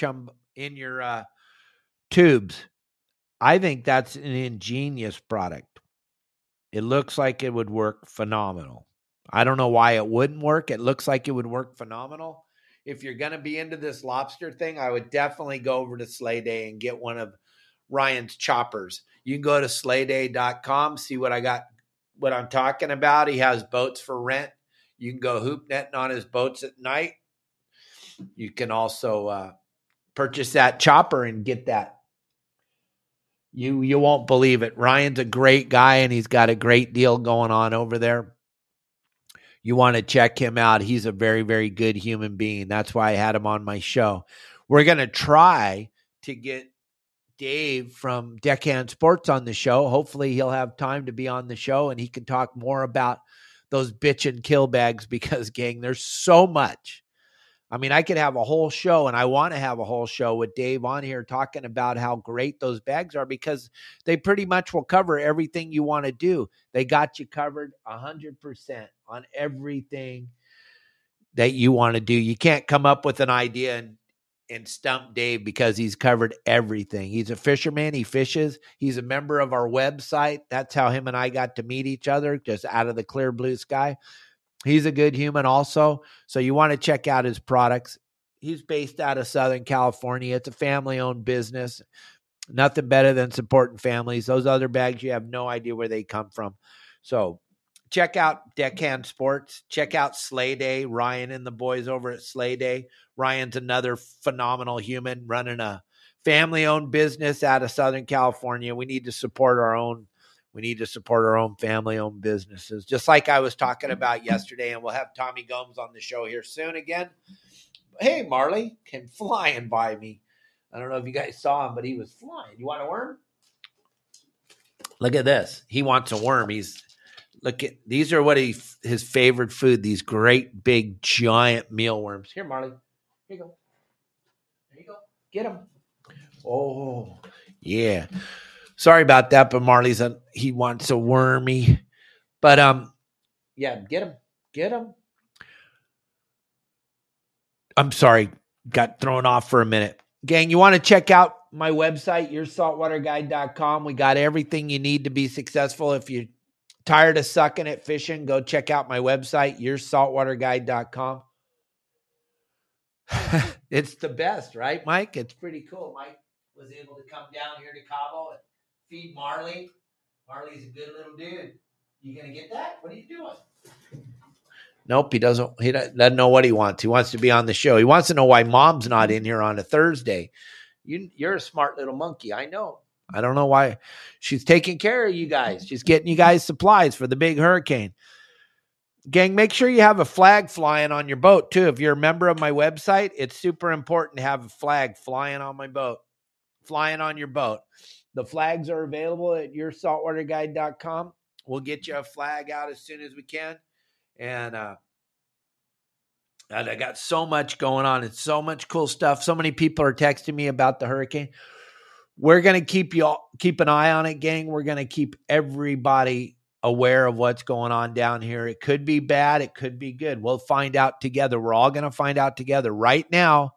tubes. I think that's an ingenious product. It looks like it would work phenomenal. I don't know why it wouldn't work. It looks like it would work phenomenal. If you're going to be into this lobster thing, I would definitely go over to Slay Day and get one of Ryan's choppers. You can go to slayday.com, see what I got, what I'm talking about. He has boats for rent. You can go hoop netting on his boats at night. You can also purchase that chopper and get that. You won't believe it. Ryan's a great guy, and he's got a great deal going on over there. You want to check him out. He's a very, very good human being. That's why I had him on my show. We're going to try to get Dave from Deckhand Sports on the show. Hopefully he'll have time to be on the show, and he can talk more about those bitchin' kill bags because, gang, there's so much. I mean, I could have a whole show, and I want to have a whole show with Dave on here talking about how great those bags are because they pretty much will cover everything you want to do. They got you covered 100% on everything that you want to do. You can't come up with an idea and stump Dave because he's covered everything. He's a fisherman. He fishes. He's a member of our website. That's how him and I got to meet each other, just out of the clear blue sky. He's a good human also, so you want to check out his products. He's based out of Southern California. It's a family-owned business. Nothing better than supporting families. Those other bags, you have no idea where they come from. So check out Deckhand Sports. Check out Slay Day, Ryan and the boys over at Slay Day. Ryan's another phenomenal human running a family-owned business out of Southern California. We need to support our own. We need to support our own family-owned businesses, just like I was talking about yesterday, and we'll have Tommy Gomes on the show here soon again. Hey, Marley came flying by me. I don't know if you guys saw him, but he was flying. You want a worm? Look at this. He wants a worm. These are his favorite food, these great big giant mealworms. Here, Marley. Here you go. There you go. Get him. Oh, yeah. Sorry about that, but Marley's he wants a wormy. But yeah, get him. I'm sorry, got thrown off for a minute. Gang, you want to check out my website, yoursaltwaterguide.com. We got everything you need to be successful. If you're tired of sucking at fishing, go check out my website, yoursaltwaterguide.com. It's the best, right, Mike? It's pretty cool. Mike was able to come down here to Cabo and feed Marley. Marley's a good little dude. You gonna get that? What are you doing? Nope, he doesn't. He doesn't know what he wants. He wants to be on the show. He wants to know why Mom's not in here on a Thursday. You're a smart little monkey. I know. I don't know why. She's taking care of you guys. She's getting you guys supplies for the big hurricane. Gang, make sure you have a flag flying on your boat too. If you're a member of my website, it's super important to have a flag flying on my boat, flying on your boat. The flags are available at yoursaltwaterguide.com. We'll get you a flag out as soon as we can. And I got so much going on. It's so much cool stuff. So many people are texting me about the hurricane. We're going to keep an eye on it, gang. We're going to keep everybody aware of what's going on down here. It could be bad. It could be good. We'll find out together. We're all going to find out together right now.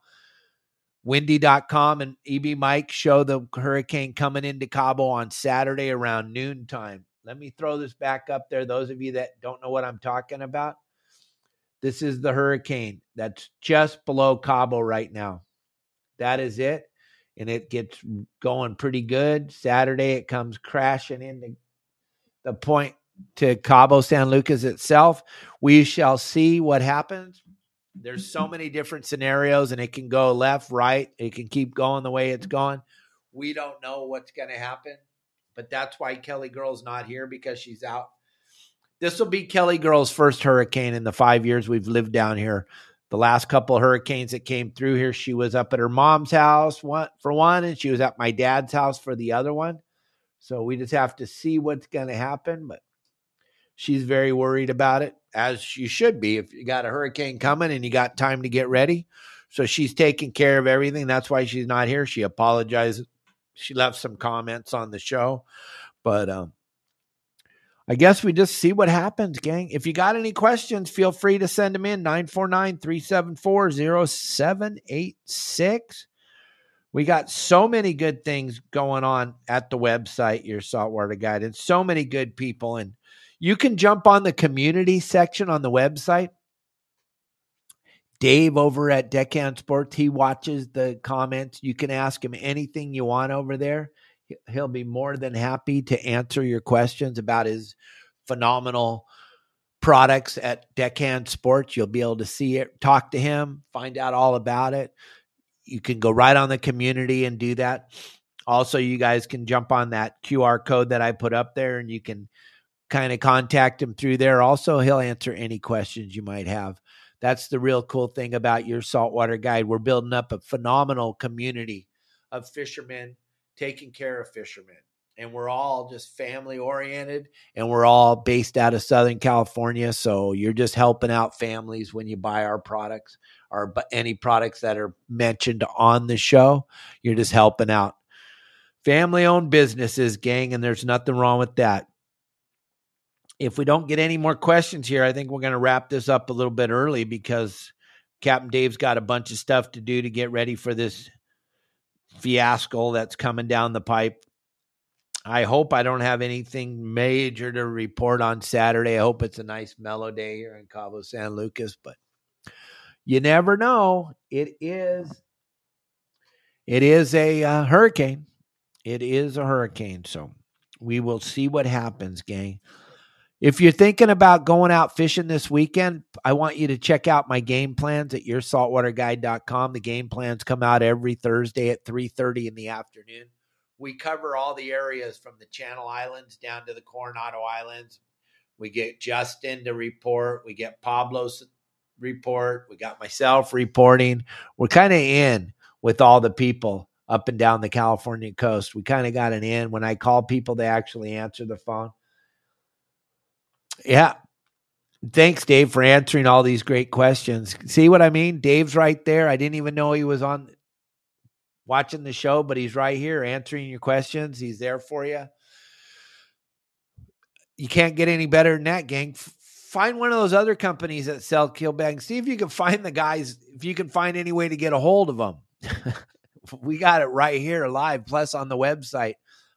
windy.com and EBMike show the hurricane coming into Cabo on Saturday around noontime. Let me throw this back up there. Those of you that don't know what I'm talking about, this is the hurricane that's just below Cabo right now. That is it. And it gets going pretty good. Saturday, it comes crashing into the point to Cabo San Lucas itself. We shall see what happens. There's so many different scenarios, and it can go left, right. It can keep going the way it's going. We don't know what's going to happen, but that's why Kelly Girl's not here, because she's out. This will be Kelly Girl's first hurricane in the 5 years we've lived down here. The last couple of hurricanes that came through here, she was up at her mom's house for one, and she was at my dad's house for the other one. So we just have to see what's going to happen, but she's very worried about it, as you should be if you got a hurricane coming and you got time to get ready. So she's taking care of everything. That's why she's not here. She apologized. She left some comments on the show, but I guess we just see what happens, gang. If you got any questions, feel free to send them in, 949-374-0786. We got so many good things going on at the website, Your Saltwater Guide, and so many good people. And you can jump on the community section on the website. Dave over at Deckhand Sports, he watches the comments. You can ask him anything you want over there. He'll be more than happy to answer your questions about his phenomenal products at Deckhand Sports. You'll be able to see it, talk to him, find out all about it. You can go right on the community and do that. Also, you guys can jump on that QR code that I put up there, and you can kind of contact him through there. Also, he'll answer any questions you might have. That's the real cool thing about Your Saltwater Guide. We're building up a phenomenal community of fishermen taking care of fishermen. And we're all just family oriented, and we're all based out of Southern California. So you're just helping out families when you buy our products or any products that are mentioned on the show. You're just helping out family owned businesses, gang. And there's nothing wrong with that. If we don't get any more questions here, I think we're going to wrap this up a little bit early because Captain Dave's got a bunch of stuff to do to get ready for this fiasco that's coming down the pipe. I hope I don't have anything major to report on Saturday. I hope it's a nice mellow day here in Cabo San Lucas, but you never know. It is a hurricane. It is a hurricane. So we will see what happens, gang. If you're thinking about going out fishing this weekend, I want you to check out my game plans at yoursaltwaterguide.com. The game plans come out every Thursday at 3:30 in the afternoon. We cover all the areas from the Channel Islands down to the Coronado Islands. We get Justin to report. We get Pablo's report. We got myself reporting. We're kind of in with all the people up and down the California coast. We kind of got an in. When I call people, they actually answer the phone. Yeah. Thanks, Dave, for answering all these great questions. See what I mean? Dave's right there. I didn't even know he was on watching the show, but he's right here answering your questions. He's there for you. You can't get any better than that, gang. Find one of those other companies that sell keel bags. See if you can find the guys, if you can find any way to get a hold of them. We got it right here live, plus on the website.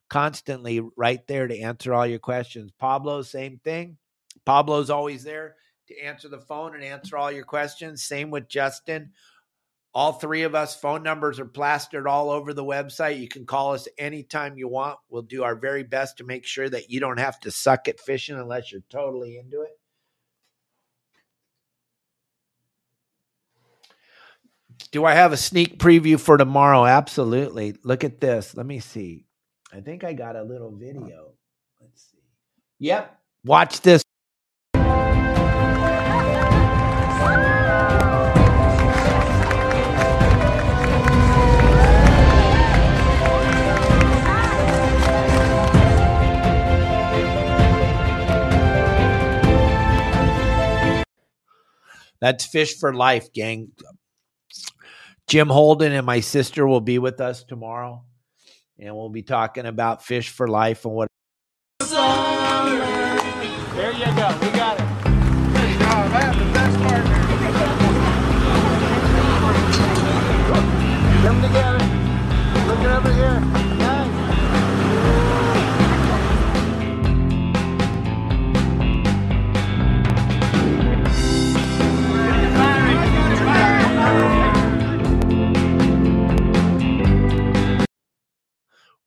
Constantly right there to answer all your questions. Pablo, same thing. Pablo's always there to answer the phone and answer all your questions. Same with Justin. All three of us, phone numbers are plastered all over the website. You can call us anytime you want. We'll do our very best to make sure that you don't have to suck at fishing unless you're totally into it. Do I have a sneak preview for tomorrow? Absolutely. Look at this. Let me see. I think I got a little video. Let's see. Yep. Watch this. That's Fish for Life, gang. Jim Holden and my sister will be with us tomorrow. And we'll be talking about Fish for Life and what. There you go. We got it. There you go. I have the best partner. Come together. Look it over here. Nice.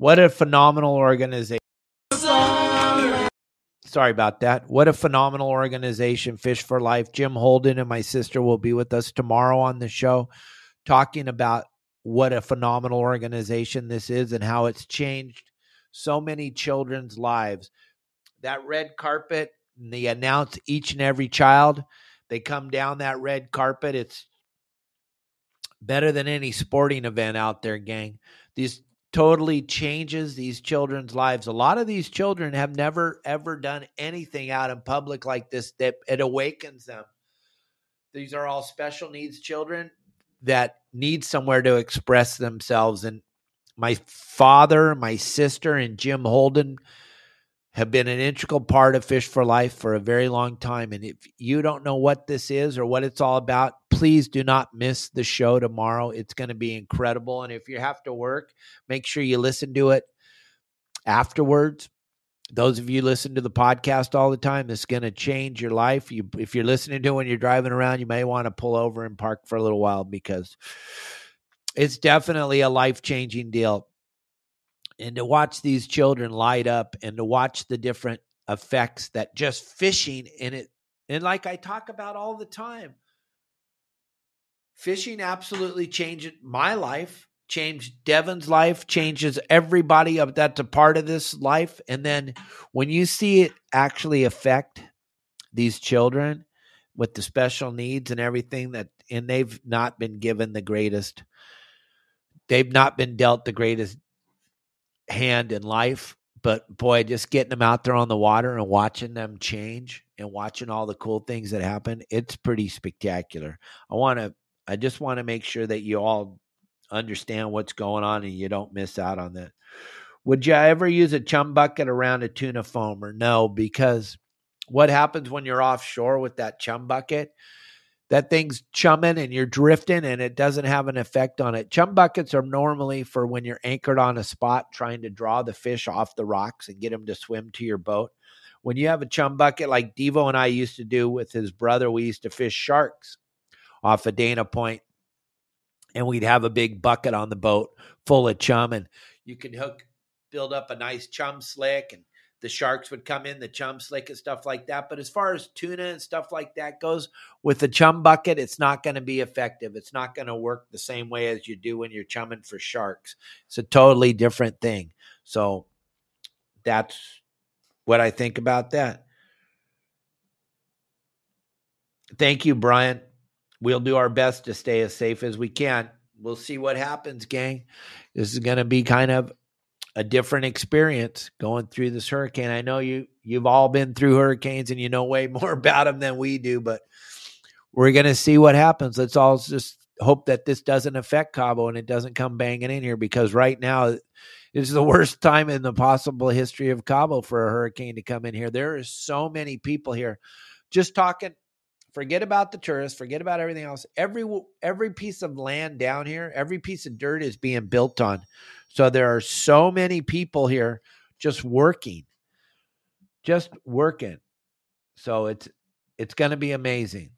What a phenomenal organization. Sorry about that. What a phenomenal organization, Fish for Life. Jim Holden and my sister will be with us tomorrow on the show talking about what a phenomenal organization this is and how it's changed so many children's lives. That red carpet, they announce each and every child. They come down that red carpet. It's better than any sporting event out there, gang. These totally changes these children's lives. A lot of these children have never, ever done anything out in public like this. That it awakens them. These are all special needs children that need somewhere to express themselves. And my father, my sister, and Jim Holden have been an integral part of Fish for Life for a very long time. And if you don't know what this is or what it's all about, please do not miss the show tomorrow. It's going to be incredible. And if you have to work, make sure you listen to it afterwards. Those of you listen to the podcast all the time, it's going to change your life. If you're listening to it when you're driving around, you may want to pull over and park for a little while, because it's definitely a life-changing deal. And to watch these children light up and to watch the different effects that just fishing in it. And like I talk about all the time, fishing absolutely changed my life. Changed Devin's life, changes everybody up that's a part of this life. And then when you see it actually affect these children with the special needs and everything that, and they've not been given the greatest, they've not been dealt the greatest hand in life, but boy, just getting them out there on the water and watching them change and watching all the cool things that happen, it's pretty spectacular. I just want to make sure that you all understand what's going on and you don't miss out on that. Would you ever use a chum bucket around a tuna foamer? No, because what happens when you're offshore with that chum bucket, that thing's chumming and you're drifting and it doesn't have an effect on it. Chum buckets are normally for when you're anchored on a spot trying to draw the fish off the rocks and get them to swim to your boat. When you have a chum bucket like Devo and I used to do with his brother, we used to fish sharks off of Dana Point. And we'd have a big bucket on the boat full of chum, and you could build up a nice chum slick, and the sharks would come in the chum slick and stuff like that. But as far as tuna and stuff like that goes, with the chum bucket, it's not going to be effective. It's not going to work the same way as you do when you're chumming for sharks. It's a totally different thing. So that's what I think about that. Thank you, Brian. We'll do our best to stay as safe as we can. We'll see what happens, gang. This is going to be kind of a different experience going through this hurricane. I know you've all been through hurricanes and you know way more about them than we do, but we're going to see what happens. Let's all just hope that this doesn't affect Cabo and it doesn't come banging in here, because right now it's the worst time in the possible history of Cabo for a hurricane to come in here. There are so many people here just talking. Forget about the tourists. Forget about everything else. Every piece of land down here, every piece of dirt is being built on. So there are so many people here just working. So it's going to be amazing.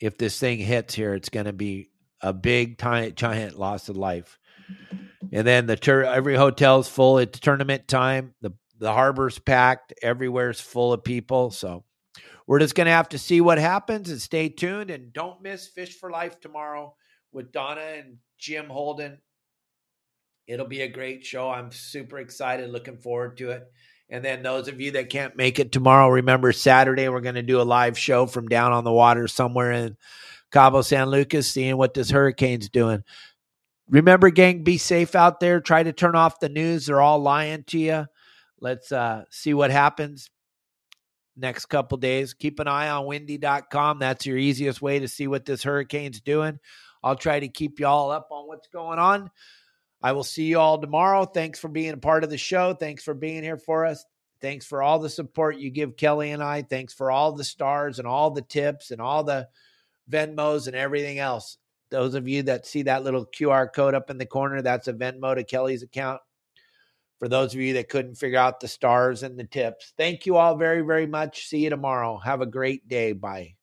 If this thing hits here, it's going to be a big, giant loss of life. And then every hotel's full. It's tournament time. The harbor's packed. Everywhere's full of people. So we're just going to have to see what happens and stay tuned, and don't miss Fish for Life tomorrow with Donna and Jim Holden. It'll be a great show. I'm super excited, looking forward to it. And then those of you that can't make it tomorrow, remember Saturday we're going to do a live show from down on the water somewhere in Cabo San Lucas, seeing what this hurricane's doing. Remember, gang, be safe out there. Try to turn off the news. They're all lying to you. Let's see what happens. Next couple days, keep an eye on windy.com. That's your easiest way to see what this hurricane's doing. I'll try to keep y'all up on what's going on. I will see you all tomorrow. Thanks for being a part of the show. Thanks for being here for us. Thanks for all the support you give Kelly and I. Thanks for all the stars and all the tips and all the Venmos and everything else. Those of you that see that little QR code up in the corner, that's a Venmo to Kelly's account. For those of you that couldn't figure out the stars and the tips, thank you all very, very much. See you tomorrow. Have a great day. Bye.